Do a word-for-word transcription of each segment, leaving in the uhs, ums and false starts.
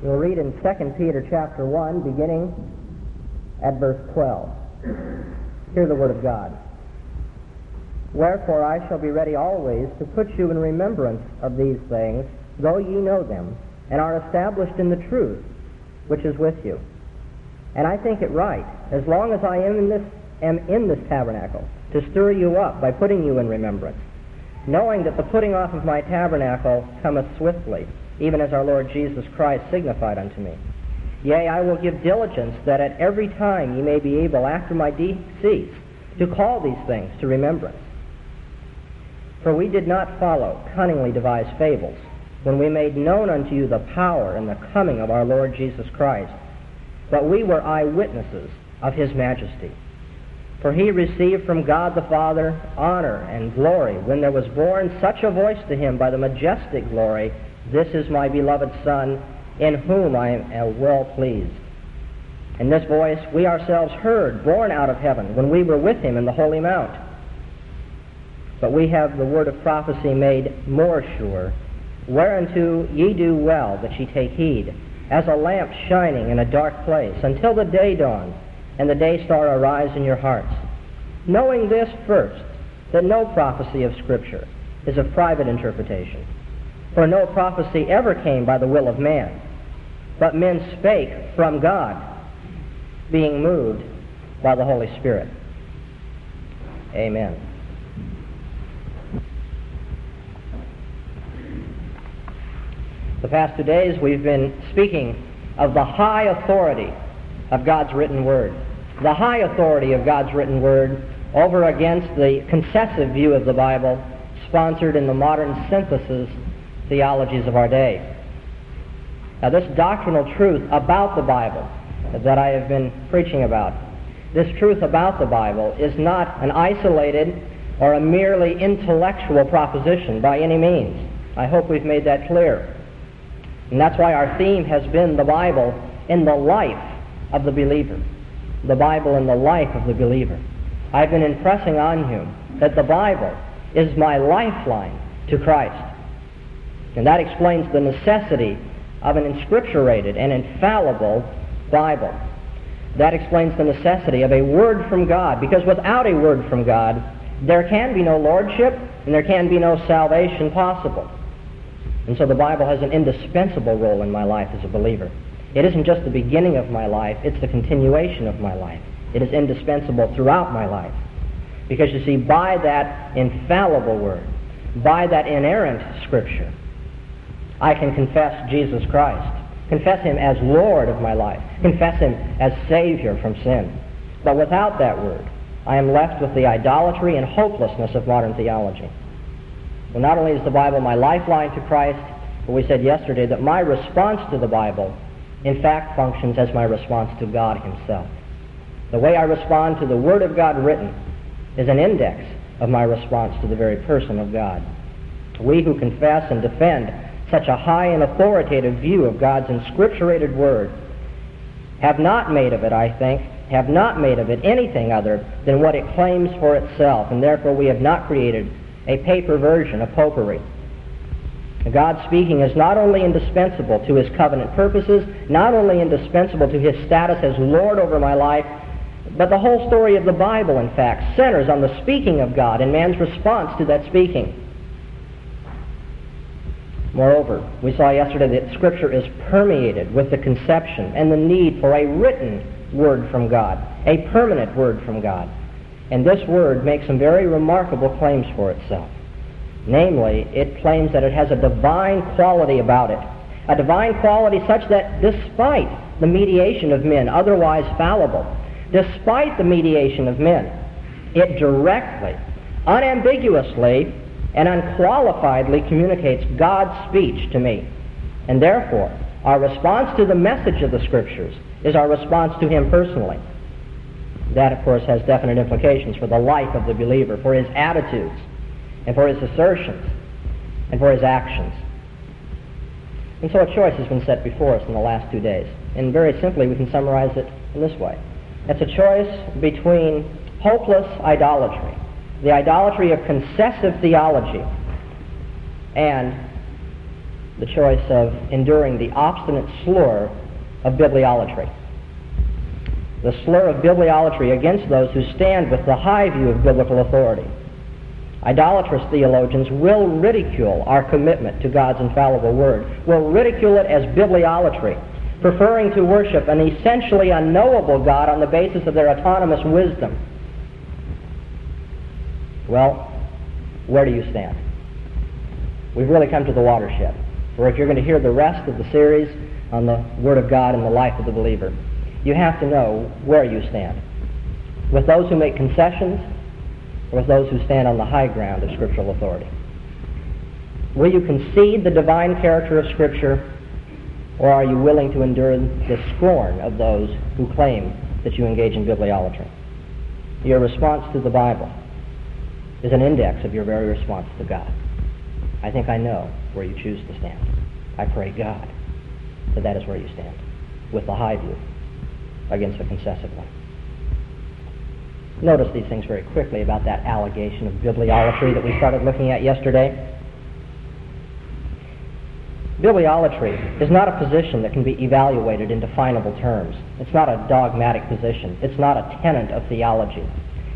We'll read in Second Peter chapter one, beginning at verse twelve. Hear the word of God. Wherefore I shall be ready always to put you in remembrance of these things, though ye know them, and are established in the truth which is with you. And I think it right, as long as I am in this, am in this tabernacle, to stir you up by putting you in remembrance, knowing that the putting off of my tabernacle cometh swiftly, even as our Lord Jesus Christ signified unto me. Yea, I will give diligence that at every time ye may be able, after my decease, to call these things to remembrance. For we did not follow cunningly devised fables, when we made known unto you the power and the coming of our Lord Jesus Christ, but we were eyewitnesses of his majesty. For he received from God the Father honor and glory, when there was born such a voice to him by the majestic glory, "This is my beloved Son, in whom I am well pleased." And this voice we ourselves heard, borne out of heaven, when we were with him in the holy mount. But we have the word of prophecy made more sure, whereunto ye do well that ye take heed, as a lamp shining in a dark place, until the day dawn, and the day star arise in your hearts. Knowing this first, that no prophecy of Scripture is of private interpretation. For no prophecy ever came by the will of man, but men spake from God, being moved by the Holy Spirit. Amen. The past two days we've been speaking of the high authority of God's written word. The high authority of God's written word over against the concessive view of the Bible sponsored in the modern synthesis theologies of our day. Now, this doctrinal truth about the Bible that I have been preaching about, this truth about the Bible is not an isolated or a merely intellectual proposition by any means. I hope we've made that clear. And that's why our theme has been the Bible in the life of the believer. The Bible in the life of the believer. I've been impressing on you that the Bible is my lifeline to Christ. And that explains the necessity of an inscripturated and infallible Bible. That explains the necessity of a word from God, because without a word from God, there can be no lordship and there can be no salvation possible. And so the Bible has an indispensable role in my life as a believer. It isn't just the beginning of my life, it's the continuation of my life. It is indispensable throughout my life. Because you see, by that infallible word, by that inerrant Scripture, I can confess Jesus Christ, confess him as Lord of my life, confess him as Savior from sin. But without that word, I am left with the idolatry and hopelessness of modern theology. Well, not only is the Bible my lifeline to Christ, but we said yesterday that my response to the Bible, in fact, functions as my response to God himself. The way I respond to the Word of God written is an index of my response to the very person of God. We who confess and defend such a high and authoritative view of God's inscripturated word have not made of it, I think, have not made of it anything other than what it claims for itself, and therefore we have not created a paper version of popery. God speaking is not only indispensable to his covenant purposes, not only indispensable to his status as Lord over my life, but the whole story of the Bible, in fact, centers on the speaking of God and man's response to that speaking. Moreover, we saw yesterday that Scripture is permeated with the conception and the need for a written word from God, a permanent word from God. And this word makes some very remarkable claims for itself. Namely, it claims that it has a divine quality about it, a divine quality such that despite the mediation of men, otherwise fallible, despite the mediation of men, it directly, unambiguously, and unqualifiedly communicates God's speech to me. And therefore, our response to the message of the Scriptures is our response to him personally. That, of course, has definite implications for the life of the believer, for his attitudes, and for his assertions, and for his actions. And so a choice has been set before us in the last two days. And very simply, we can summarize it in this way. It's a choice between hopeless idolatry, the idolatry of concessive theology, and the choice of enduring the obstinate slur of bibliolatry. The slur of bibliolatry against those who stand with the high view of biblical authority. Idolatrous theologians will ridicule our commitment to God's infallible word, will ridicule it as bibliolatry, preferring to worship an essentially unknowable God on the basis of their autonomous wisdom. Well, where do you stand? We've really come to the watershed, for if you're going to hear the rest of the series on the Word of God and the life of the believer, you have to know where you stand, with those who make concessions or with those who stand on the high ground of scriptural authority. Will you concede the divine character of Scripture, or are you willing to endure the scorn of those who claim that you engage in bibliolatry? Your response to the Bible is an index of your very response to God. I think I know where you choose to stand. I pray God that that is where you stand, with the high view against the concessive one. Notice these things very quickly about that allegation of bibliolatry that we started looking at yesterday. Bibliolatry is not a position that can be evaluated in definable terms. It's not a dogmatic position. It's not a tenet of theology,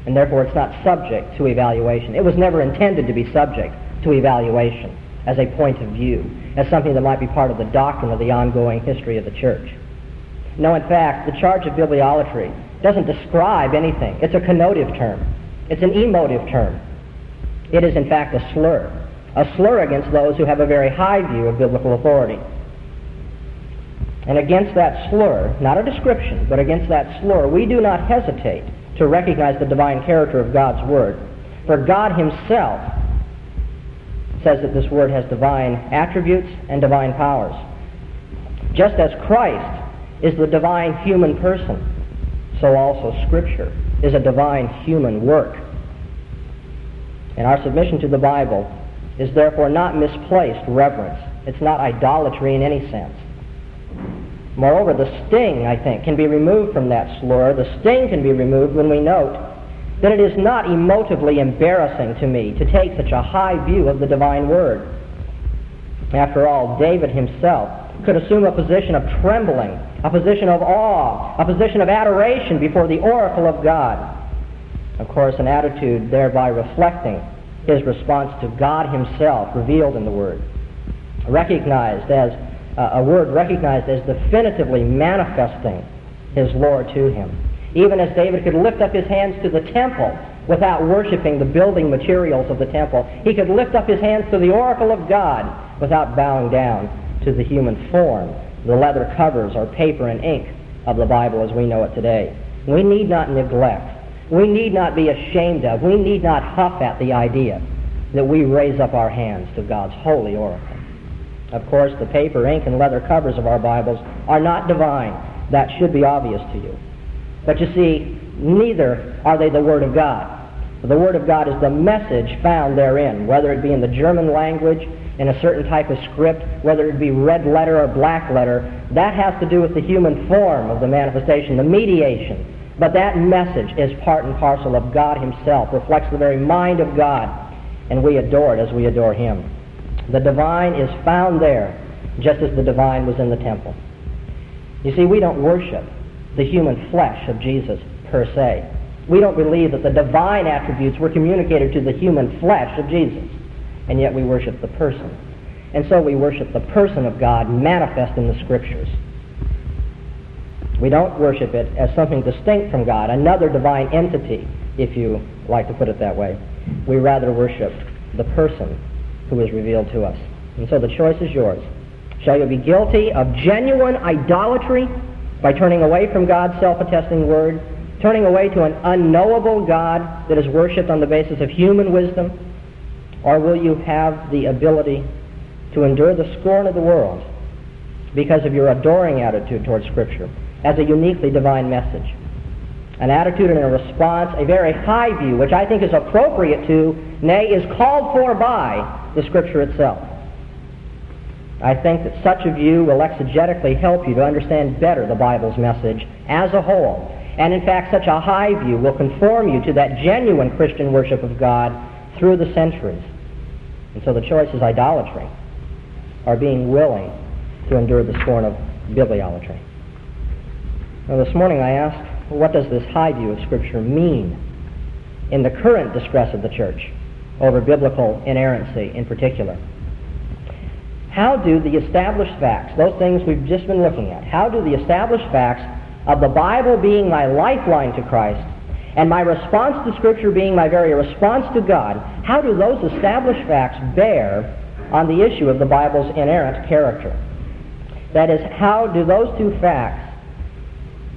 and therefore it's not subject to evaluation. It was never intended to be subject to evaluation as a point of view, as something that might be part of the doctrine of the ongoing history of the church. No, in fact, the charge of bibliolatry doesn't describe anything. It's a connotative term. It's an emotive term. It is, in fact, a slur. A slur against those who have a very high view of biblical authority. And against that slur, not a description, but against that slur, we do not hesitate to recognize the divine character of God's Word. For God Himself says that this Word has divine attributes and divine powers. Just as Christ is the divine human person, so also Scripture is a divine human work. And our submission to the Bible is therefore not misplaced reverence. It's not idolatry in any sense. Moreover, the sting, I think, can be removed from that slur. The sting can be removed when we note that it is not emotively embarrassing to me to take such a high view of the divine Word. After all, David himself could assume a position of trembling, a position of awe, a position of adoration before the oracle of God. Of course, an attitude thereby reflecting his response to God Himself revealed in the Word, recognized as uh, a word recognized as definitively manifesting his Lord to him, even as David could lift up his hands to the temple without worshiping the building materials of the temple. He could lift up his hands to the oracle of God without bowing down to the human form, the leather covers or paper and ink of the Bible as we know it today. We need not neglect, we need not be ashamed of, we need not huff at the idea that we raise up our hands to God's holy oracle. Of course, the paper, ink, and leather covers of our Bibles are not divine. That should be obvious to you. But you see, neither are they the Word of God. The Word of God is the message found therein, whether it be in the German language, in a certain type of script, whether it be red letter or black letter. That has to do with the human form of the manifestation, the mediation. But that message is part and parcel of God Himself, reflects the very mind of God, and we adore it as we adore Him. The divine is found there, just as the divine was in the temple. You see, we don't worship the human flesh of Jesus per se. We don't believe that the divine attributes were communicated to the human flesh of Jesus. And yet we worship the person. And so we worship the person of God manifest in the Scriptures. We don't worship it as something distinct from God, another divine entity, if you like to put it that way. We rather worship the person who is revealed to us. And so the choice is yours. Shall you be guilty of genuine idolatry by turning away from God's self-attesting Word, turning away to an unknowable God that is worshipped on the basis of human wisdom? Or will you have the ability to endure the scorn of the world because of your adoring attitude towards Scripture as a uniquely divine message? An attitude and a response, a very high view, which I think is appropriate to, nay, is called for by the Scripture itself. I think that such a view will exegetically help you to understand better the Bible's message as a whole. And in fact, such a high view will conform you to that genuine Christian worship of God through the centuries. And so the choice is idolatry are being willing to endure the scorn of bibliolatry. Now, this morning I asked, what does this high view of Scripture mean in the current distress of the church over biblical inerrancy in particular? How do the established facts, those things we've just been looking at, how do the established facts of the Bible being my lifeline to Christ and my response to Scripture being my very response to God, how do those established facts bear on the issue of the Bible's inerrant character? That is, how do those two facts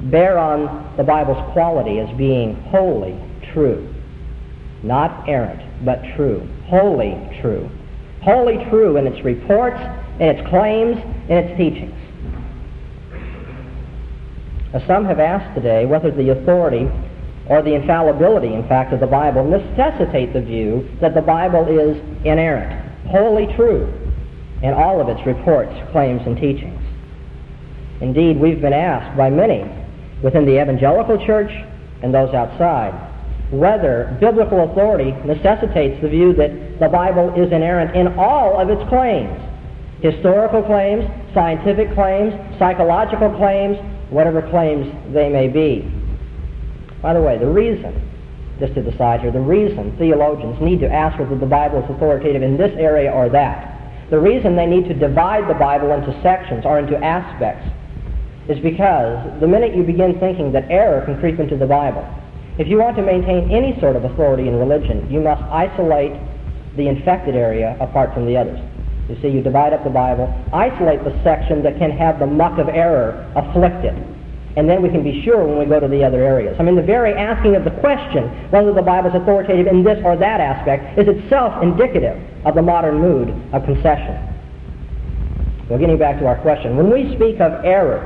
bear on the Bible's quality as being wholly true? Not errant, but true. Wholly true. Wholly true in its reports, in its claims, in its teachings. Now, some have asked today whether the authority or the infallibility, in fact, of the Bible necessitates the view that the Bible is inerrant, wholly true in all of its reports, claims, and teachings. Indeed, we've been asked by many within the evangelical church and those outside whether biblical authority necessitates the view that the Bible is inerrant in all of its claims, historical claims, scientific claims, psychological claims, whatever claims they may be. By the way, the reason, just to decide here, the reason theologians need to ask whether the Bible is authoritative in this area or that, the reason they need to divide the Bible into sections or into aspects, is because the minute you begin thinking that error can creep into the Bible, if you want to maintain any sort of authority in religion, you must isolate the infected area apart from the others. You see, you divide up the Bible, isolate the section that can have the muck of error afflicted. And then we can be sure when we go to the other areas. I mean, the very asking of the question whether the Bible is authoritative in this or that aspect is itself indicative of the modern mood of concession. Well, getting back to our question, when we speak of error,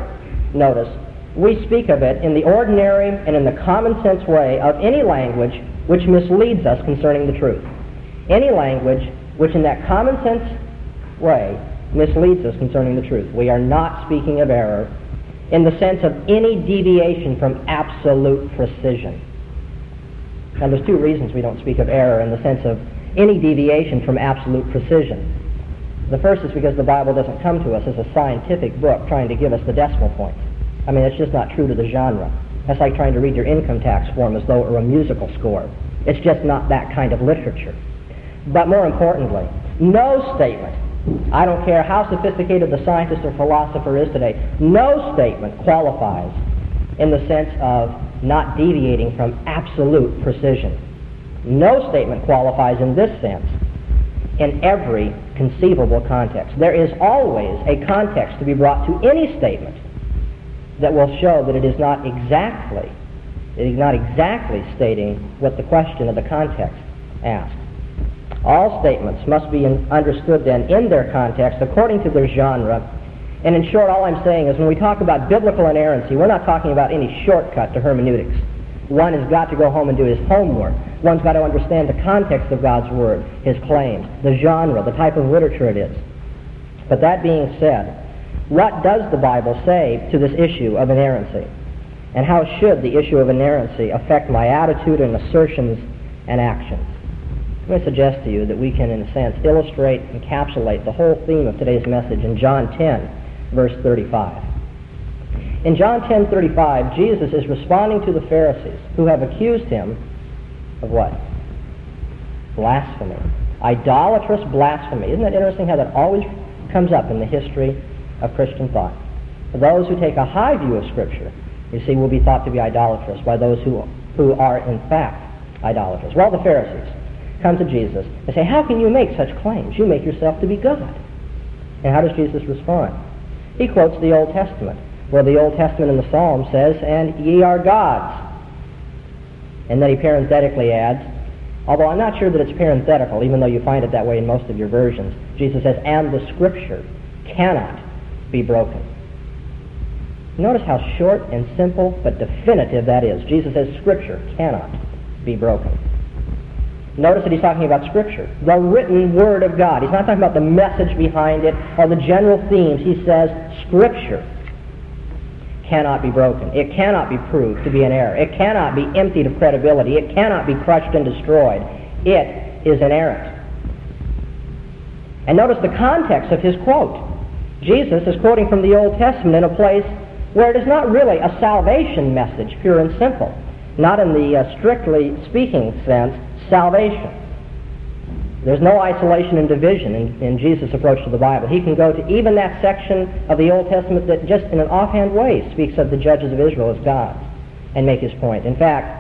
notice, we speak of it in the ordinary and in the common sense way of any language which misleads us concerning the truth. Any language which in that common sense way misleads us concerning the truth. We are not speaking of error in the sense of any deviation from absolute precision. Now, there's two reasons we don't speak of error in the sense of any deviation from absolute precision. The first is because the Bible doesn't come to us as a scientific book trying to give us the decimal point. I mean, it's just not true to the genre. That's like trying to read your income tax form as though it were a musical score. It's just not that kind of literature. But more importantly, no statement, I don't care how sophisticated the scientist or philosopher is today, no statement qualifies in the sense of not deviating from absolute precision. No statement qualifies in this sense in every conceivable context. There is always a context to be brought to any statement that will show that it is not exactly, it is not exactly stating what the question of the context asks. All statements must be in, understood then in their context according to their genre. And in short, all I'm saying is when we talk about biblical inerrancy, we're not talking about any shortcut to hermeneutics. One has got to go home and do his homework. One's got to understand the context of God's Word, His claims, the genre, the type of literature it is. But that being said, what does the Bible say to this issue of inerrancy? And how should the issue of inerrancy affect my attitude and assertions and actions? Let me suggest to you that we can, in a sense, illustrate, encapsulate the whole theme of today's message in John ten, verse thirty-five. In John ten, thirty-five, Jesus is responding to the Pharisees who have accused him of what? Blasphemy. Idolatrous blasphemy. Isn't that interesting how that always comes up in the history of Christian thought? For those who take a high view of Scripture, you see, will be thought to be idolatrous by those who, who are, in fact, idolatrous. Well, the Pharisees come to Jesus and say, how can you make such claims? You make yourself to be God. And how does Jesus respond? He quotes the Old Testament, where the Old Testament in the Psalm says, and ye are gods. And then he parenthetically adds, although I'm not sure that it's parenthetical, even though you find it that way in most of your versions, Jesus says, and the Scripture cannot be broken. Notice how short and simple but definitive that is. Jesus says, Scripture cannot be broken. Notice that he's talking about Scripture, the written Word of God. He's not talking about the message behind it or the general themes. He says Scripture cannot be broken. It cannot be proved to be an error. It cannot be emptied of credibility. It cannot be crushed and destroyed. It is inerrant. And notice the context of his quote. Jesus is quoting from the Old Testament in a place where it is not really a salvation message, pure and simple. Not in the uh, strictly speaking sense, salvation. There's no isolation and division in, in Jesus' approach to the Bible. He can go to even that section of the Old Testament that just in an offhand way speaks of the judges of Israel as gods and make his point. In fact,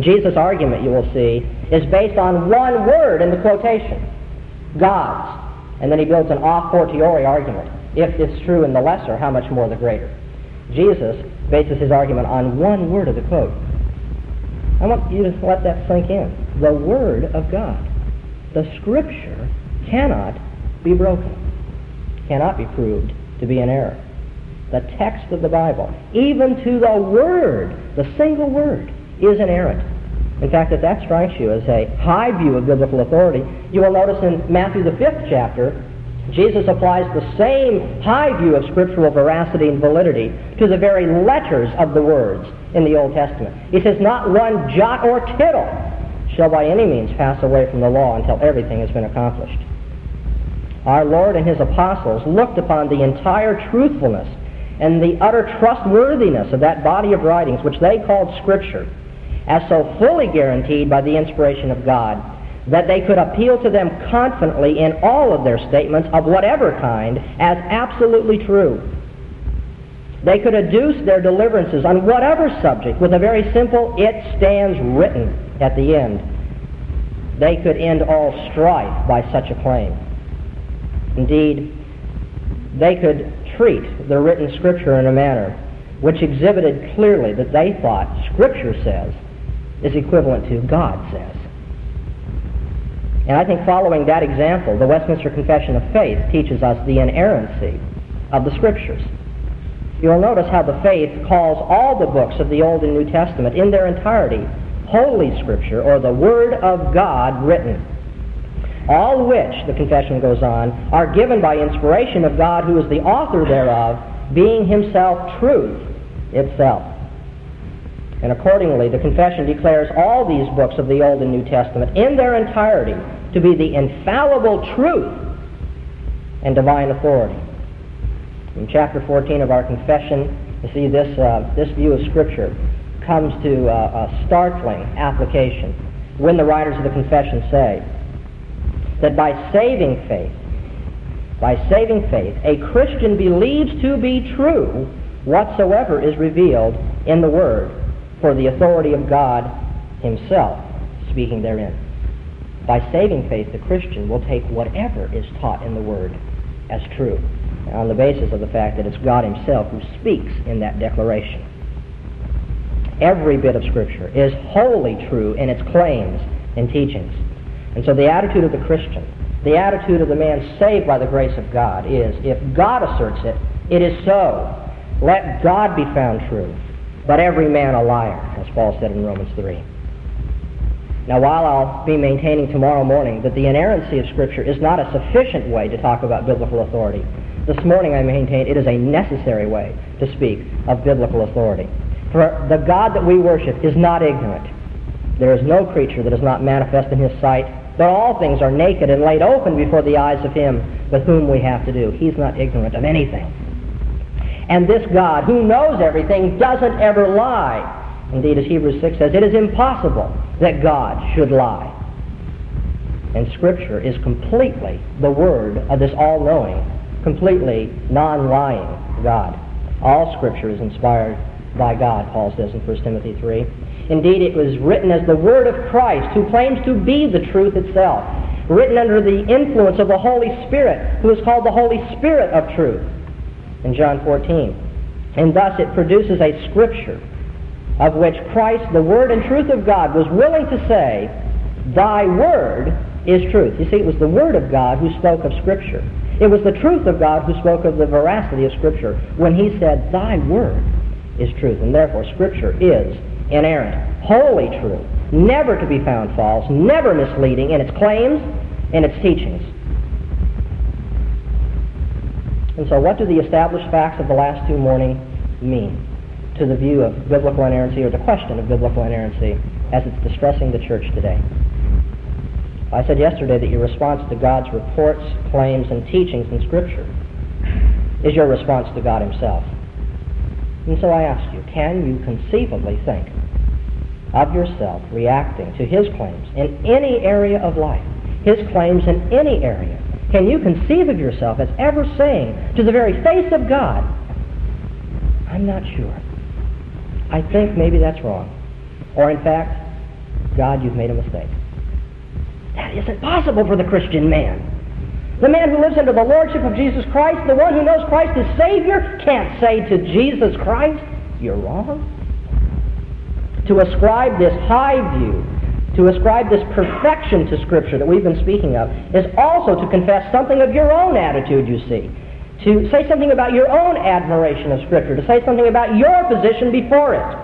Jesus' argument, you will see, is based on one word in the quotation, gods. And then he builds an a fortiori argument. If it's true in the lesser, how much more the greater? Jesus bases his argument on one word of the quote. I want you to let that sink in. The Word of God. The Scripture cannot be broken, cannot be proved to be in error. The text of the Bible, even to the Word, the single Word, is inerrant. In fact, if that strikes you as a high view of biblical authority, you will notice in Matthew the fifth chapter, Jesus applies the same high view of scriptural veracity and validity to the very letters of the words in the Old Testament. He says, not one jot or tittle shall by any means pass away from the law until everything has been accomplished. Our Lord and His apostles looked upon the entire truthfulness and the utter trustworthiness of that body of writings which they called Scripture as so fully guaranteed by the inspiration of God that they could appeal to them confidently in all of their statements of whatever kind as absolutely true. They could adduce their deliverances on whatever subject with a very simple, it stands written at the end. They could end all strife by such a claim. Indeed, they could treat the written Scripture in a manner which exhibited clearly that they thought Scripture says is equivalent to God says. And I think following that example, the Westminster Confession of Faith teaches us the inerrancy of the Scriptures. You'll notice how the faith calls all the books of the Old and New Testament in their entirety Holy Scripture, or the Word of God written. All which, the confession goes on, are given by inspiration of God who is the author thereof, being Himself truth itself. And accordingly, the confession declares all these books of the Old and New Testament in their entirety to be the infallible truth and divine authority. In chapter fourteen of our confession, you see this, uh, this view of Scripture comes to uh, a startling application when the writers of the confession say that by saving faith, by saving faith, a Christian believes to be true whatsoever is revealed in the Word for the authority of God Himself speaking therein. By saving faith, the Christian will take whatever is taught in the Word as true, on the basis of the fact that it's God Himself who speaks in that declaration. Every bit of Scripture is wholly true in its claims and teachings. And so the attitude of the Christian, the attitude of the man saved by the grace of God is, if God asserts it, it is so. Let God be found true, but every man a liar, as Paul said in Romans three. Now, while I'll be maintaining tomorrow morning that the inerrancy of Scripture is not a sufficient way to talk about biblical authority, this morning I maintain it is a necessary way to speak of biblical authority. For the God that we worship is not ignorant. There is no creature that is not manifest in His sight, but all things are naked and laid open before the eyes of Him with whom we have to do. He's not ignorant of anything. And this God, who knows everything, doesn't ever lie. Indeed, as Hebrews six says, it is impossible that God should lie. And Scripture is completely the word of this all-knowing, completely non-lying God. All Scripture is inspired by God, Paul says in First Timothy three. Indeed, it was written as the Word of Christ, who claims to be the truth itself, written under the influence of the Holy Spirit, who is called the Holy Spirit of truth, in John fourteen. And thus it produces a Scripture of which Christ, the Word and truth of God, was willing to say, Thy Word is truth. You see, it was the Word of God who spoke of Scripture. It was the truth of God who spoke of the veracity of Scripture when He said, Thy Word is truth, and therefore Scripture is inerrant, wholly true, never to be found false, never misleading in its claims and its teachings. And so what do the established facts of the last two mornings mean to the view of biblical inerrancy, or the question of biblical inerrancy as it's distressing the church today? I said yesterday that your response to God's reports, claims, and teachings in Scripture is your response to God himself. And so I ask you, can you conceivably think of yourself reacting to his claims in any area of life, his claims in any area? Can you conceive of yourself as ever saying to the very face of God, I'm not sure. I think maybe that's wrong. Or in fact, God, you've made a mistake. That isn't possible for the Christian man. The man who lives under the lordship of Jesus Christ, the one who knows Christ as Savior, can't say to Jesus Christ, you're wrong. To ascribe this high view, to ascribe this perfection to Scripture that we've been speaking of, is also to confess something of your own attitude, you see. To say something about your own admiration of Scripture, to say something about your position before it.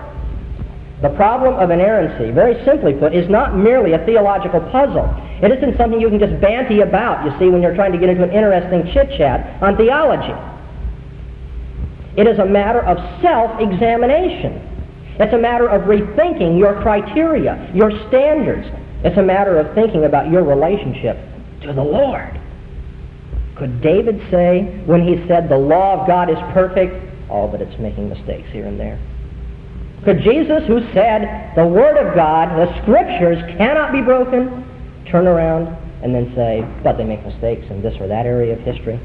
The problem of inerrancy, very simply put, is not merely a theological puzzle. It isn't something you can just banty about, you see, when you're trying to get into an interesting chit-chat on theology. It is a matter of self-examination. It's a matter of rethinking your criteria, your standards. It's a matter of thinking about your relationship to the Lord. Could David say, when he said the law of God is perfect, all but it's making mistakes here and there? Could Jesus, who said the Word of God, the Scriptures, cannot be broken, turn around and then say, but they make mistakes in this or that area of history?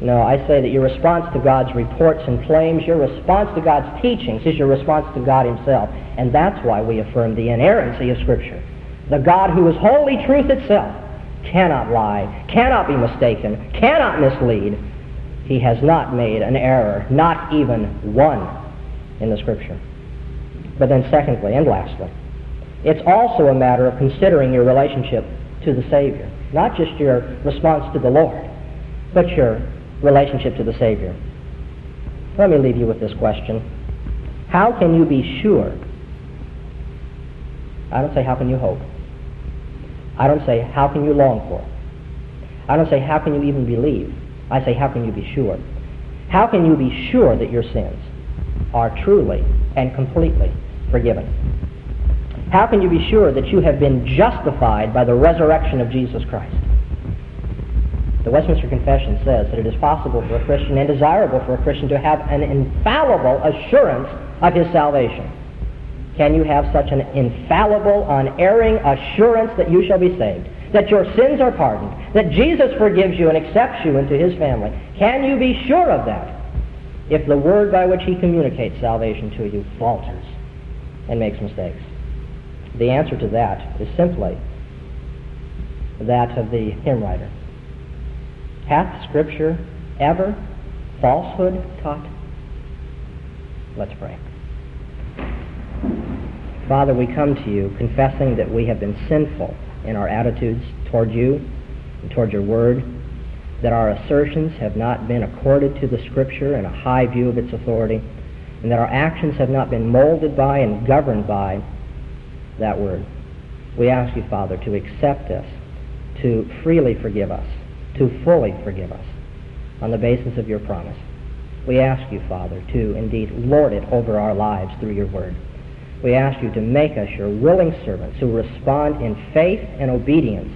No, I say that your response to God's reports and claims, your response to God's teachings, is your response to God himself. And that's why we affirm the inerrancy of Scripture. The God who is holy truth itself cannot lie, cannot be mistaken, cannot mislead. He has not made an error, not even one, in the Scripture. But then secondly and lastly, it's also a matter of considering your relationship to the Savior. Not just your response to the Lord, but your relationship to the Savior. Let me leave you with this question. How can you be sure? I don't say how can you hope. I don't say how can you long for. I don't say how can you even believe. I say how can you be sure? How can you be sure that your sins are truly and completely forgiven? How can you be sure that you have been justified by the resurrection of Jesus Christ? The Westminster Confession says that it is possible for a Christian and desirable for a Christian to have an infallible assurance of his salvation. Can you have such an infallible, unerring assurance that you shall be saved, that your sins are pardoned, that Jesus forgives you and accepts you into his family? Can you be sure of that if the word by which he communicates salvation to you falters and makes mistakes? The answer to that is simply that of the hymn writer. Hath Scripture ever falsehood taught? Let's pray. Father, we come to you confessing that we have been sinful in our attitudes toward you and toward your word, that our assertions have not been accorded to the Scripture and a high view of its authority, and that our actions have not been molded by and governed by that word. We ask you, Father, to accept us, to freely forgive us, to fully forgive us on the basis of your promise. We ask you, Father, to indeed lord it over our lives through your word. We ask you to make us your willing servants who respond in faith and obedience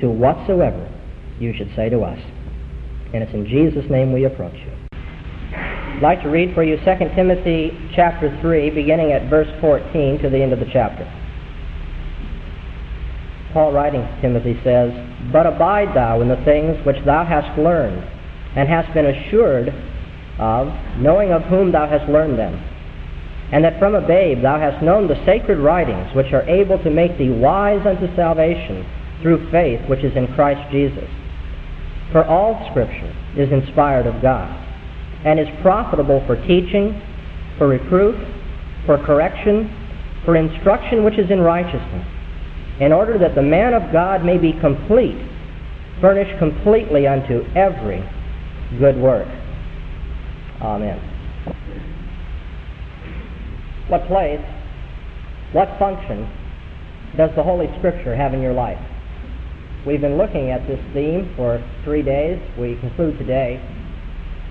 to whatsoever you should say to us. And it's in Jesus' name we approach you. I'd like to read for you Second Timothy chapter three, beginning at verse fourteen to the end of the chapter. Paul, writing to Timothy, says, But abide thou in the things which thou hast learned, and hast been assured of, knowing of whom thou hast learned them, and that from a babe thou hast known the sacred writings, which are able to make thee wise unto salvation through faith which is in Christ Jesus. For all Scripture is inspired of God, and is profitable for teaching, for reproof, for correction, for instruction which is in righteousness, in order that the man of God may be complete, furnished completely unto every good work. Amen. What place, what function does the Holy Scripture have in your life? We've been looking at this theme for three days. We conclude today.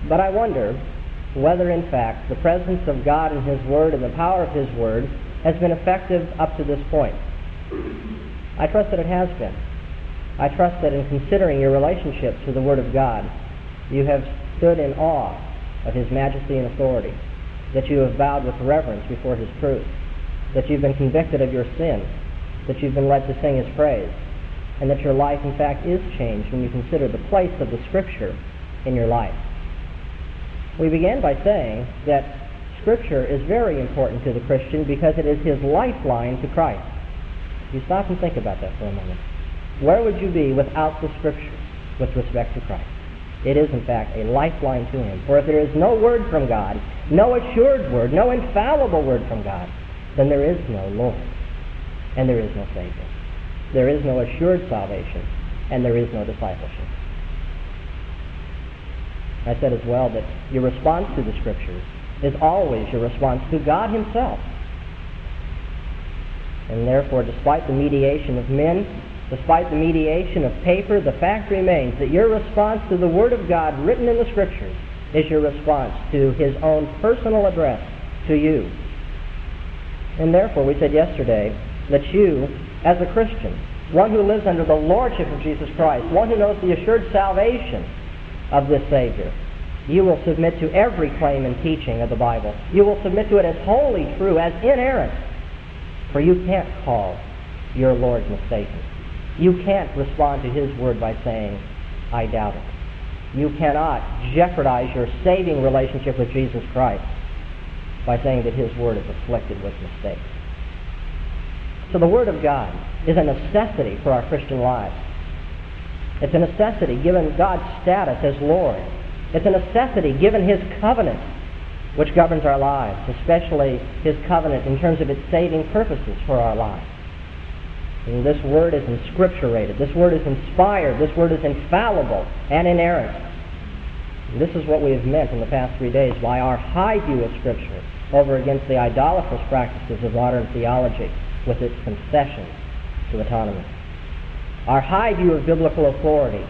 But I wonder whether, in fact, the presence of God and his word and the power of his word has been effective up to this point. I trust that it has been. I trust that in considering your relationship to the Word of God, you have stood in awe of His majesty and authority, that you have bowed with reverence before His truth, that you've been convicted of your sin, that you've been led to sing His praise, and that your life, in fact, is changed when you consider the place of the Scripture in your life. We began by saying that Scripture is very important to the Christian because it is his lifeline to Christ. You stop and think about that for a moment. Where would you be without the Scripture with respect to Christ? It is, in fact, a lifeline to Him. For if there is no word from God, no assured word, no infallible word from God, then there is no Lord, and there is no Savior. There is no assured salvation, and there is no discipleship. I said as well that your response to the Scriptures is always your response to God Himself. And therefore, despite the mediation of men, despite the mediation of paper, the fact remains that your response to the Word of God written in the Scriptures is your response to His own personal address to you. And therefore, we said yesterday that you, as a Christian, one who lives under the Lordship of Jesus Christ, one who knows the assured salvation of this Savior, you will submit to every claim and teaching of the Bible. You will submit to it as wholly true, as inerrant, for you can't call your Lord mistaken. You can't respond to His Word by saying, I doubt it. You cannot jeopardize your saving relationship with Jesus Christ by saying that His Word is afflicted with mistakes. So the Word of God is a necessity for our Christian lives. It's a necessity given God's status as Lord. It's a necessity given His covenant, which governs our lives, especially His covenant in terms of its saving purposes for our lives. And this Word is inscripturated. This Word is inspired. This Word is infallible and inerrant. And this is what we have meant in the past three days, why our high view of Scripture over against the idolatrous practices of modern theology with its concessions to autonomy. Our high view of biblical authority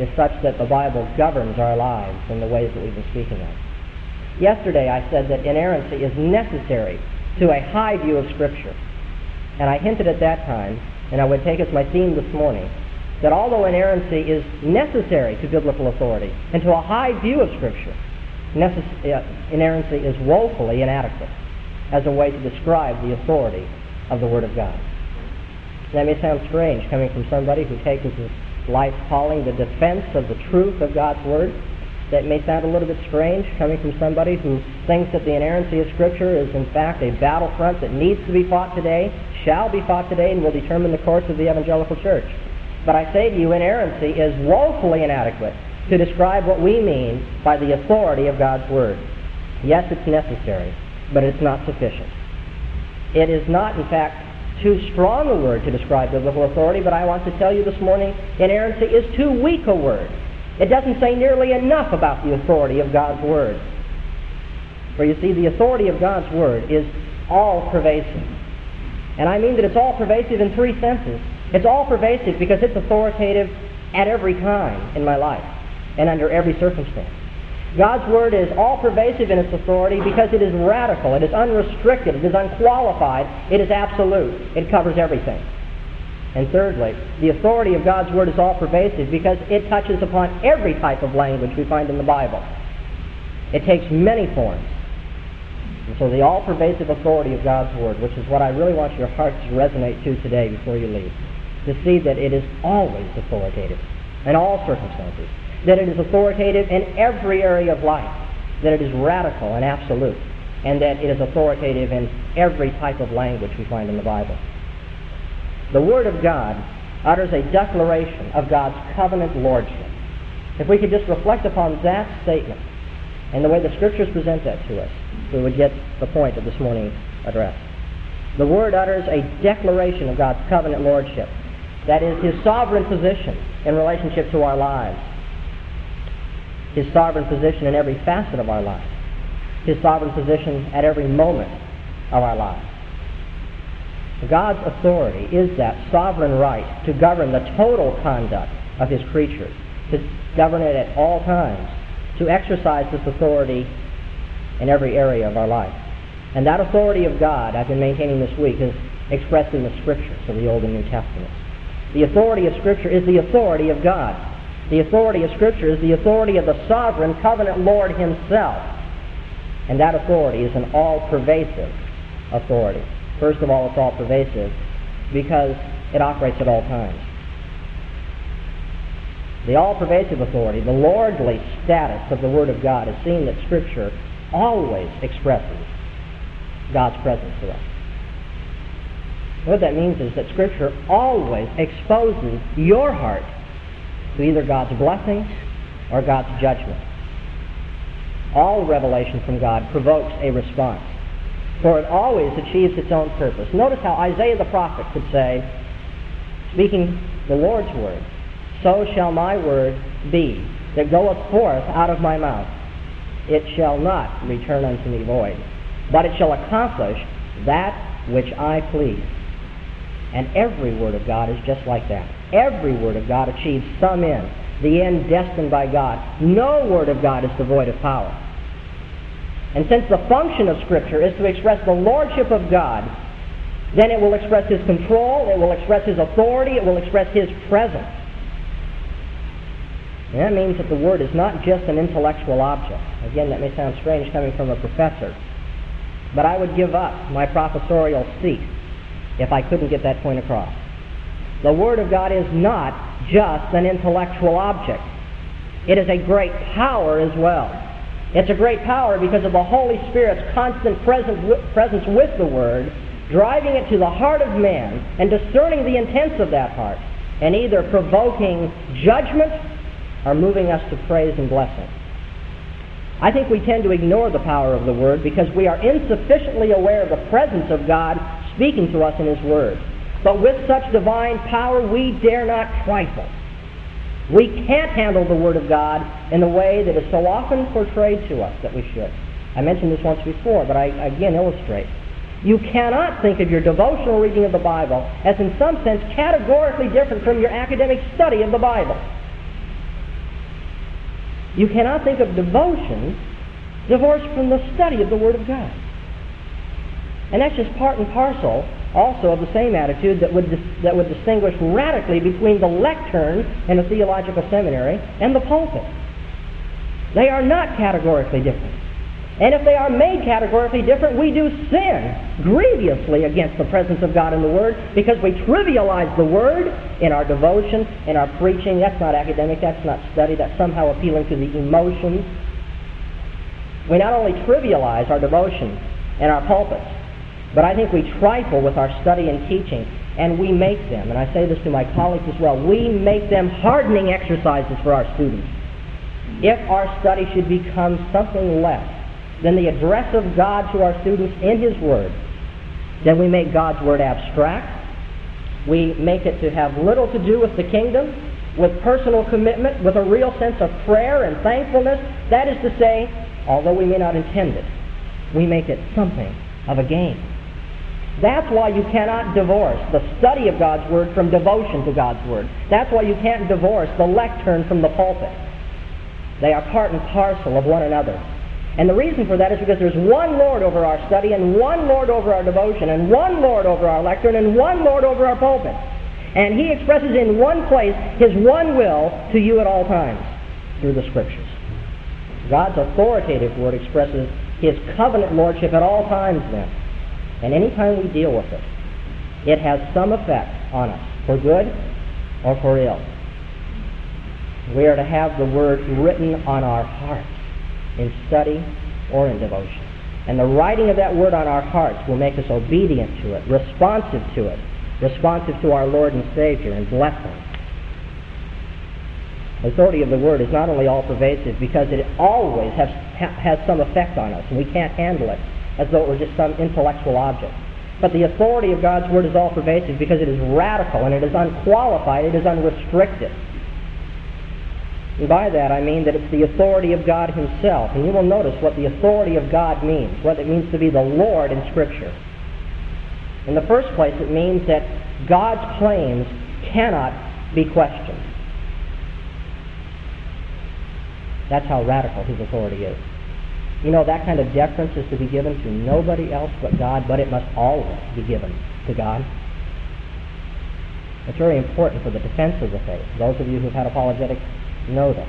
is such that the Bible governs our lives in the ways that we've been speaking of. Yesterday I said that inerrancy is necessary to a high view of Scripture. And I hinted at that time, and I would take as my theme this morning, that although inerrancy is necessary to biblical authority and to a high view of Scripture, necess- uh, inerrancy is woefully inadequate as a way to describe the authority of the Word of God. That may sound strange coming from somebody who takes his life calling the defense of the truth of God's Word. That may sound a little bit strange coming from somebody who thinks that the inerrancy of Scripture is in fact a battlefront that needs to be fought today, shall be fought today, and will determine the course of the evangelical church. But I say to you, inerrancy is woefully inadequate to describe what we mean by the authority of God's Word. Yes, it's necessary, but it's not sufficient. It is not, in fact, too strong a word to describe biblical authority, but I want to tell you this morning, inerrancy is too weak a word. It doesn't say nearly enough about the authority of God's Word. For you see, the authority of God's Word is all-pervasive. And I mean that it's all-pervasive in three senses. It's all-pervasive because it's authoritative at every time in my life and under every circumstance. God's Word is all-pervasive in its authority because it is radical, it is unrestricted, it is unqualified, it is absolute. It covers everything. And thirdly, the authority of God's Word is all-pervasive because it touches upon every type of language we find in the Bible. It takes many forms. And so the all-pervasive authority of God's Word, which is what I really want your hearts to resonate to today before you leave, to see that it is always authoritative in all circumstances, that it is authoritative in every area of life, that it is radical and absolute, and that it is authoritative in every type of language we find in the Bible. The Word of God utters a declaration of God's covenant lordship. If we could just reflect upon that statement and the way the Scriptures present that to us, we would get the point of this morning's address. The Word utters a declaration of God's covenant lordship, that is, His sovereign position in relationship to our lives, His sovereign position in every facet of our lives, His sovereign position at every moment of our lives. God's authority is that sovereign right to govern the total conduct of His creatures, to govern it at all times, to exercise this authority in every area of our life. And that authority of God, I've been maintaining this week, is expressed in the Scriptures of the Old and New Testaments. The authority of Scripture is the authority of God. The authority of Scripture is the authority of the sovereign covenant Lord himself. And that authority is an all-pervasive authority. First of all, it's all-pervasive because it operates at all times. The all-pervasive authority, the lordly status of the Word of God, is seen that Scripture always expresses God's presence to us. What that means is that Scripture always exposes your heart to either God's blessing or God's judgment. All revelation from God provokes a response, for it always achieves its own purpose. Notice how Isaiah the prophet could say, speaking the Lord's word, "So shall my word be that goeth forth out of my mouth. It shall not return unto me void, but it shall accomplish that which I please." And every word of God is just like that. Every word of God achieves some end, the end destined by God. No word of God is devoid of power. And since the function of Scripture is to express the lordship of God, then it will express His control, it will express His authority, it will express His presence. And that means that the Word is not just an intellectual object. Again, that may sound strange coming from a professor, but I would give up my professorial seat if I couldn't get that point across. The Word of God is not just an intellectual object. It is a great power as well. It's a great power because of the Holy Spirit's constant presence with the Word, driving it to the heart of man and discerning the intents of that heart, and either provoking judgment or moving us to praise and blessing. I think we tend to ignore the power of the Word because we are insufficiently aware of the presence of God speaking to us in His Word. But with such divine power, we dare not trifle. We can't handle the Word of God in the way that is so often portrayed to us that we should. I mentioned this once before, but I again illustrate. You cannot think of your devotional reading of the Bible as in some sense categorically different from your academic study of the Bible. You cannot think of devotion divorced from the study of the Word of God. And that's just part and parcel also of the same attitude that would, that would distinguish radically between the lectern in a theological seminary and the pulpit. They are not categorically different. And if they are made categorically different, we do sin grievously against the presence of God in the Word because we trivialize the Word in our devotion, in our preaching. That's not academic, that's not study, that's somehow appealing to the emotions. We not only trivialize our devotion and our pulpits, but I think we trifle with our study and teaching, and we make them, and I say this to my colleagues as well, we make them hardening exercises for our students. If our study should become something less than the address of God to our students in His Word, then we make God's Word abstract. We make it to have little to do with the kingdom, with personal commitment, with a real sense of prayer and thankfulness. That is to say, although we may not intend it, we make it something of a game. That's why you cannot divorce the study of God's Word from devotion to God's Word. That's why you can't divorce the lectern from the pulpit. They are part and parcel of one another. And the reason for that is because there's one Lord over our study and one Lord over our devotion and one Lord over our lectern and one Lord over our pulpit. And He expresses in one place His one will to you at all times through the Scriptures. God's authoritative Word expresses His covenant lordship at all times then. And any time we deal with it, it has some effect on us, for good or for ill. We are to have the Word written on our hearts, in study or in devotion. And the writing of that Word on our hearts will make us obedient to it, responsive to it, responsive to our Lord and Savior, and blessing. The authority of the Word is not only all-pervasive because it always has, has some effect on us, and we can't handle it as though it were just some intellectual object. But the authority of God's Word is all-pervasive because it is radical, and it is unqualified, it is unrestricted. And by that I mean that it's the authority of God Himself. And you will notice what the authority of God means, what it means to be the Lord in Scripture. In the first place, it means that God's claims cannot be questioned. That's how radical His authority is. You know, that kind of deference is to be given to nobody else but God, but it must always be given to God. It's very important for the defense of the faith. Those of you who've had apologetics know that.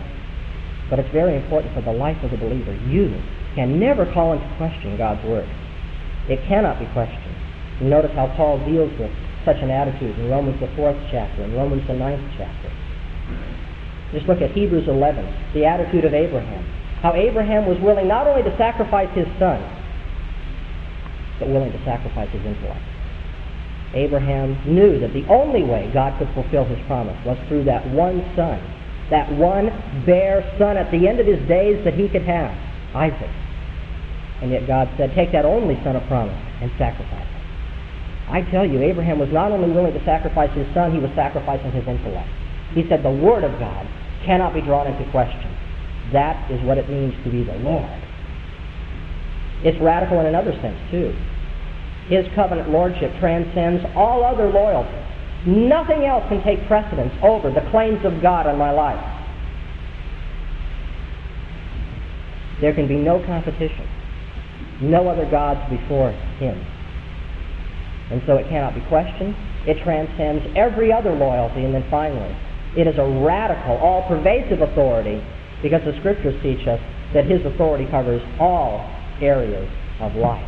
But it's very important for the life of the believer. You can never call into question God's word. It cannot be questioned. Notice how Paul deals with such an attitude in Romans the fourth chapter, in Romans the ninth chapter. Just look at Hebrews eleven, the attitude of Abraham. How Abraham was willing not only to sacrifice his son, but willing to sacrifice his intellect. Abraham knew that the only way God could fulfill his promise was through that one son, that one bare son at the end of his days that he could have, Isaac. And yet God said, take that only son of promise and sacrifice him. I tell you, Abraham was not only willing to sacrifice his son, he was sacrificing his intellect. He said the word of God cannot be drawn into question. That is what it means to be the Lord. It's radical in another sense, too. His covenant lordship transcends all other loyalties. Nothing else can take precedence over the claims of God on my life. There can be no competition, no other gods before him. And so it cannot be questioned. It transcends every other loyalty. And then finally, it is a radical, all-pervasive authority, because the Scriptures teach us that his authority covers all areas of life.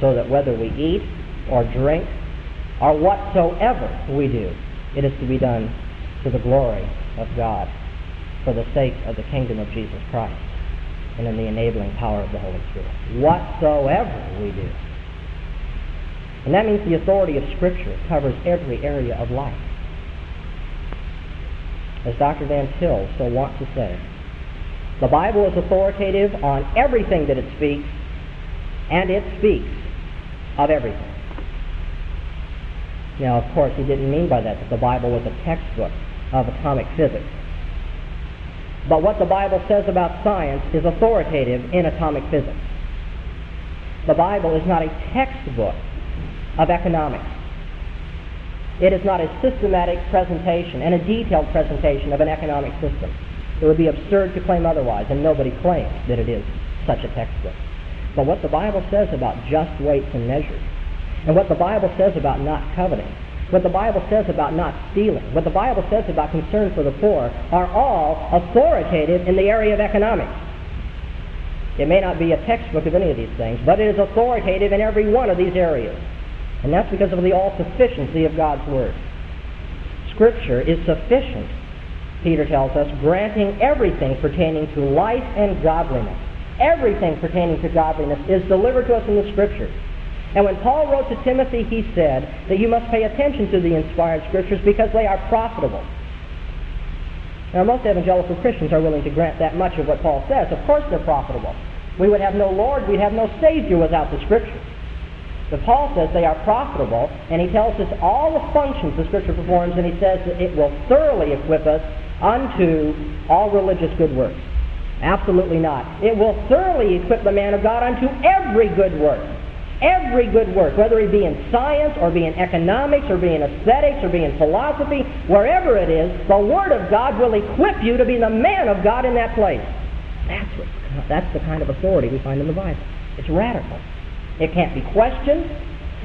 So that whether we eat or drink or whatsoever we do, it is to be done to the glory of God, for the sake of the kingdom of Jesus Christ, and in the enabling power of the Holy Spirit. Whatsoever we do. And that means the authority of Scripture covers every area of life. As Doctor Van Til so wants to say, the Bible is authoritative on everything that it speaks, and it speaks of everything. Now, of course, he didn't mean by that that the Bible was a textbook of atomic physics. But what the Bible says about science is authoritative in atomic physics. The Bible is not a textbook of economics. It is not a systematic presentation and a detailed presentation of an economic system. It would be absurd to claim otherwise, and nobody claims that it is such a textbook. But what the Bible says about just weights and measures, and what the Bible says about not coveting, what the Bible says about not stealing, what the Bible says about concern for the poor, are all authoritative in the area of economics. It may not be a textbook of any of these things, but it is authoritative in every one of these areas. And that's because of the all-sufficiency of God's Word. Scripture is sufficient, Peter tells us, granting everything pertaining to life and godliness. Everything pertaining to godliness is delivered to us in the Scriptures. And when Paul wrote to Timothy, he said that you must pay attention to the inspired Scriptures because they are profitable. Now, most evangelical Christians are willing to grant that much of what Paul says. Of course they're profitable. We would have no Lord, we'd have no Savior without the Scriptures. But Paul says they are profitable, and he tells us all the functions the Scripture performs, and he says that it will thoroughly equip us unto all religious good works. Absolutely not. It will thoroughly equip the man of God unto every good work. Every good work, whether it be in science, or be in economics, or be in aesthetics, or be in philosophy, wherever it is, the Word of God will equip you to be the man of God in that place. That's, what, that's the kind of authority we find in the Bible. It's radical. It can't be questioned.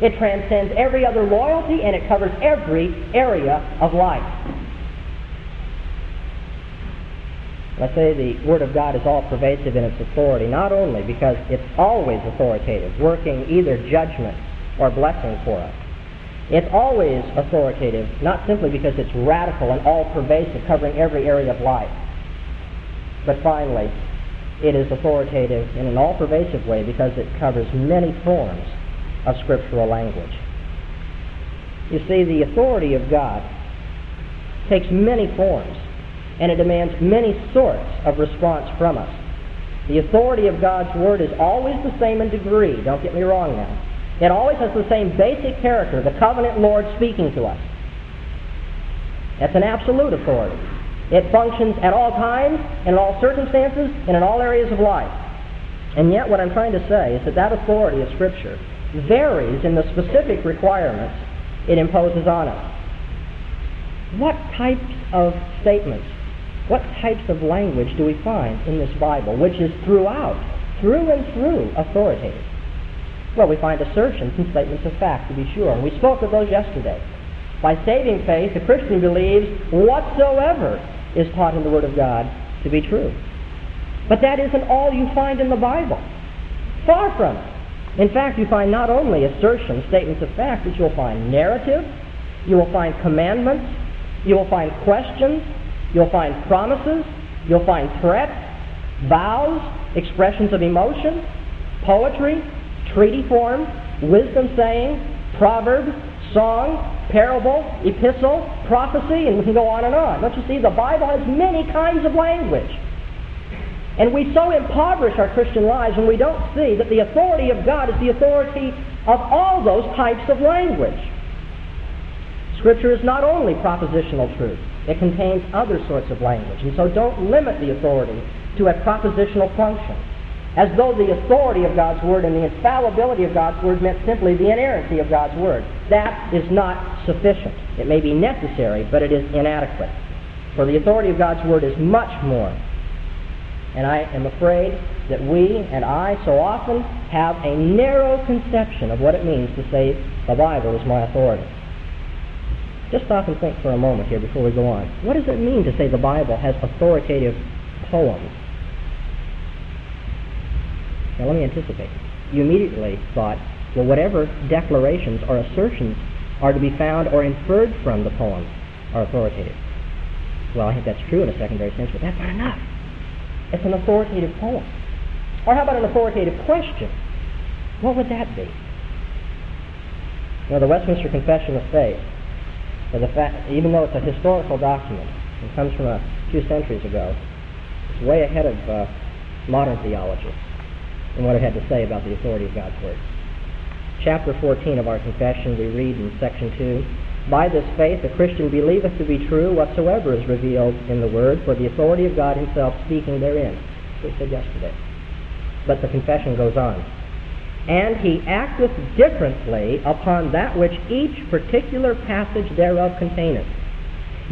It transcends every other loyalty, and it covers every area of life. Let's say the Word of God is all-pervasive in its authority, not only because it's always authoritative, working either judgment or blessing for us. It's always authoritative, not simply because it's radical and all-pervasive, covering every area of life. But finally, it is authoritative in an all-pervasive way because it covers many forms of scriptural language. You see, the authority of God takes many forms, and it demands many sorts of response from us. The authority of God's Word is always the same in degree. Don't get me wrong now. It always has the same basic character, the covenant Lord speaking to us. That's an absolute authority. It functions at all times, in all circumstances, and in all areas of life. And yet what I'm trying to say is that that authority of Scripture varies in the specific requirements it imposes on us. What types of statements, what types of language do we find in this Bible, which is throughout, through and through, authoritative? Well, we find assertions and statements of fact, to be sure. We spoke of those yesterday. By saving faith, the Christian believes whatsoever is taught in the Word of God to be true. But that isn't all you find in the Bible. Far from it. In fact, you find not only assertions, statements of fact, but you'll find narrative, you will find commandments, you will find questions, you'll find promises, you'll find threats, vows, expressions of emotion, poetry, treaty form, wisdom saying, proverb, song, parable, epistle, prophecy, and we can go on and on. Don't you see, the Bible has many kinds of language. And we so impoverish our Christian lives when we don't see that the authority of God is the authority of all those types of language. Scripture is not only propositional truth. It contains other sorts of language. And so don't limit the authority to a propositional function, as though the authority of God's Word and the infallibility of God's Word meant simply the inerrancy of God's Word. That is not sufficient. It may be necessary, but it is inadequate. For the authority of God's Word is much more. And I am afraid that we and I so often have a narrow conception of what it means to say, the Bible is my authority. Just stop and think for a moment here before we go on. What does it mean to say the Bible has authoritative poems? Now let me anticipate. You immediately thought, well, whatever declarations or assertions are to be found or inferred from the poems are authoritative. Well, I think that's true in a secondary sense, but that's not enough. It's an authoritative poem. Or how about an authoritative question? What would that be? Well, the Westminster Confession of Faith, or the fact, even though it's a historical document, it comes from a few centuries ago, it's way ahead of uh, modern theology in what it had to say about the authority of God's Word. Chapter fourteen of our confession, we read in section two, by this faith the Christian believeth to be true whatsoever is revealed in the Word, for the authority of God himself speaking therein. We said yesterday. But the confession goes on. And he acteth differently upon that which each particular passage thereof containeth,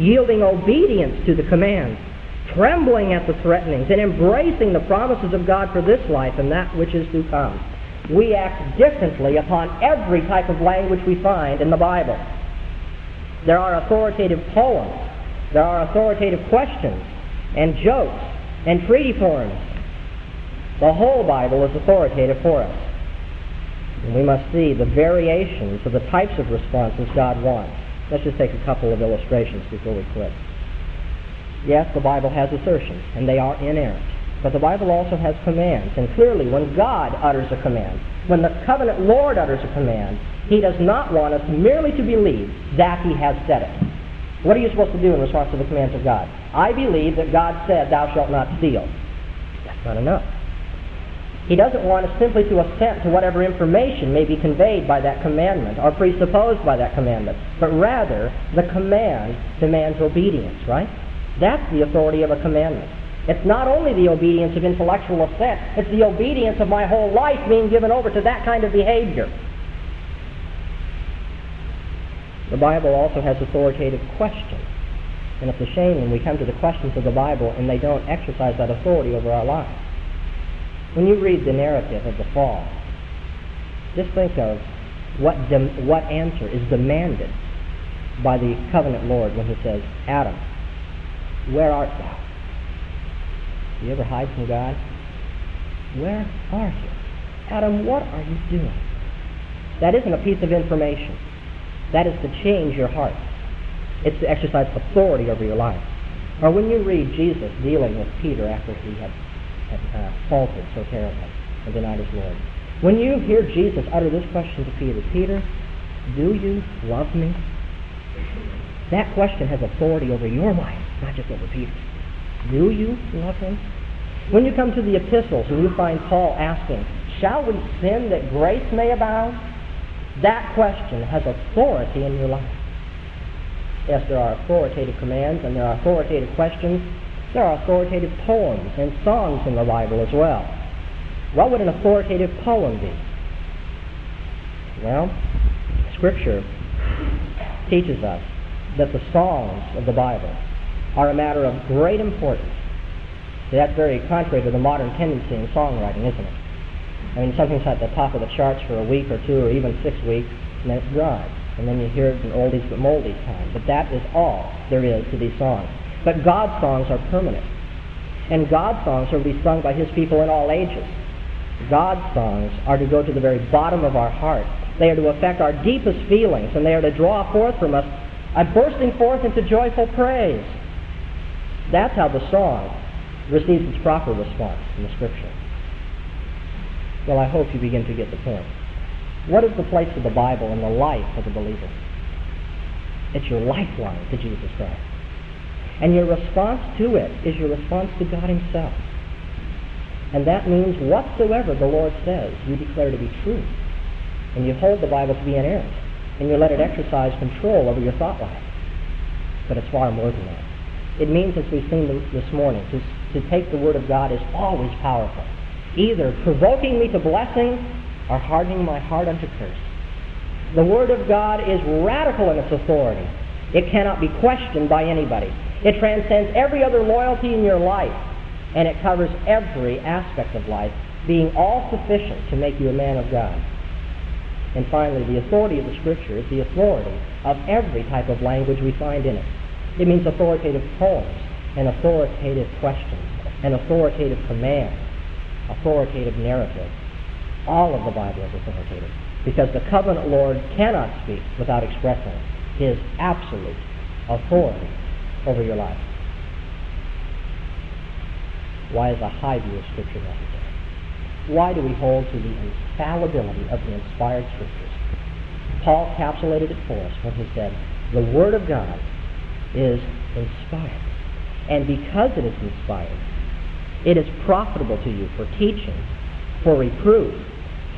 yielding obedience to the commands, trembling at the threatenings, and embracing the promises of God for this life and that which is to come. We act differently upon every type of language we find in the Bible. There are authoritative poems, there are authoritative questions, and jokes, and treaty forms. The whole Bible is authoritative for us. And we must see the variations of the types of responses God wants. Let's just take a couple of illustrations before we quit. Yes, the Bible has assertions, and they are inerrant. But the Bible also has commands, and clearly when God utters a command, when the covenant Lord utters a command, he does not want us merely to believe that he has said it. What are you supposed to do in response to the commands of God? I believe that God said, thou shalt not steal. That's not enough. He doesn't want us simply to assent to whatever information may be conveyed by that commandment or presupposed by that commandment, but rather the command demands obedience, right? That's the authority of a commandment. It's not only the obedience of intellectual assent, it's the obedience of my whole life being given over to that kind of behavior. The Bible also has authoritative questions. And it's a shame when we come to the questions of the Bible and they don't exercise that authority over our lives. When you read the narrative of the fall, just think of what, dem- what answer is demanded by the covenant Lord when he says, Adam, where art thou? Do you ever hide from God? Where are you? Adam, what are you doing? That isn't a piece of information. That is to change your heart. It's to exercise authority over your life. Or when you read Jesus dealing with Peter after he had, had uh, faltered so terribly and denied his Lord. When you hear Jesus utter this question to Peter, Peter, do you love me? That question has authority over your life, not just over Peter. Do you love him? When you come to the epistles and you find Paul asking, shall we sin that grace may abound? That question has authority in your life. Yes, there are authoritative commands and there are authoritative questions. There are authoritative poems and songs in the Bible as well. What would an authoritative poem be? Well, Scripture teaches us that the songs of the Bible are a matter of great importance. See, that's very contrary to the modern tendency in songwriting, isn't it? I mean, something's at the top of the charts for a week or two or even six weeks, and then it's gone. and then you hear it in oldies but moldies time. But that is all there is to these songs. But God's songs are permanent. And God's songs are to be sung by His people in all ages. God's songs are to go to the very bottom of our heart. They are to affect our deepest feelings, and they are to draw forth from us a bursting forth into joyful praise. That's how the song receives its proper response in the Scripture. Well, I hope you begin to get the point. What is the place of the Bible in the life of the believer? It's your lifeline to Jesus Christ. And your response to it is your response to God Himself. And that means whatsoever the Lord says, you declare to be true. And you hold the Bible to be inerrant. And you let it exercise control over your thought life. But it's far more than that. It means, as we've seen this morning, to, to take the Word of God is always powerful, either provoking me to blessing or hardening my heart unto curse. The Word of God is radical in its authority. It cannot be questioned by anybody. It transcends every other loyalty in your life. And it covers every aspect of life, being all-sufficient to make you a man of God. And finally, the authority of the Scripture is the authority of every type of language we find in it. It means authoritative poems, and authoritative questions, and authoritative commands, authoritative narratives. All of the Bible is authoritative, because the covenant Lord cannot speak without expressing His absolute authority over your life. Why is a high view of Scripture necessary? Why do we hold to the infallibility of the inspired Scriptures? Paul capsulated it for us when he said, the Word of God is inspired. And because it is inspired, it is profitable to you for teaching, for reproof,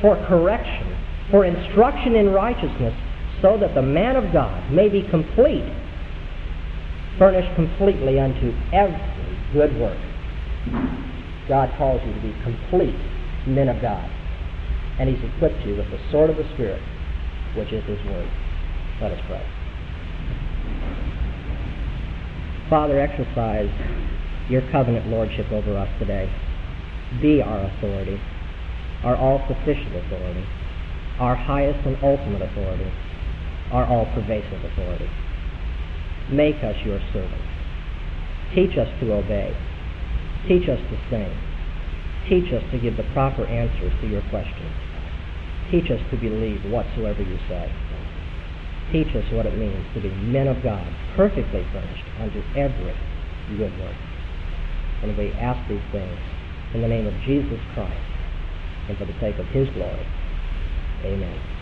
for correction, for instruction in righteousness, so that the man of God may be complete, furnished completely unto every good work. God calls you to be complete men of God. And He's equipped you with the sword of the Spirit, which is His Word. Let us pray. Father, exercise your covenant lordship over us today. Be our authority, our all-sufficient authority, our highest and ultimate authority, our all-pervasive authority. Make us your servants. Teach us to obey. Teach us to sing. Teach us to give the proper answers to your questions. Teach us to believe whatsoever you say. Teach us what it means to be men of God, perfectly furnished unto every good work. And we ask these things in the name of Jesus Christ and for the sake of His glory. Amen.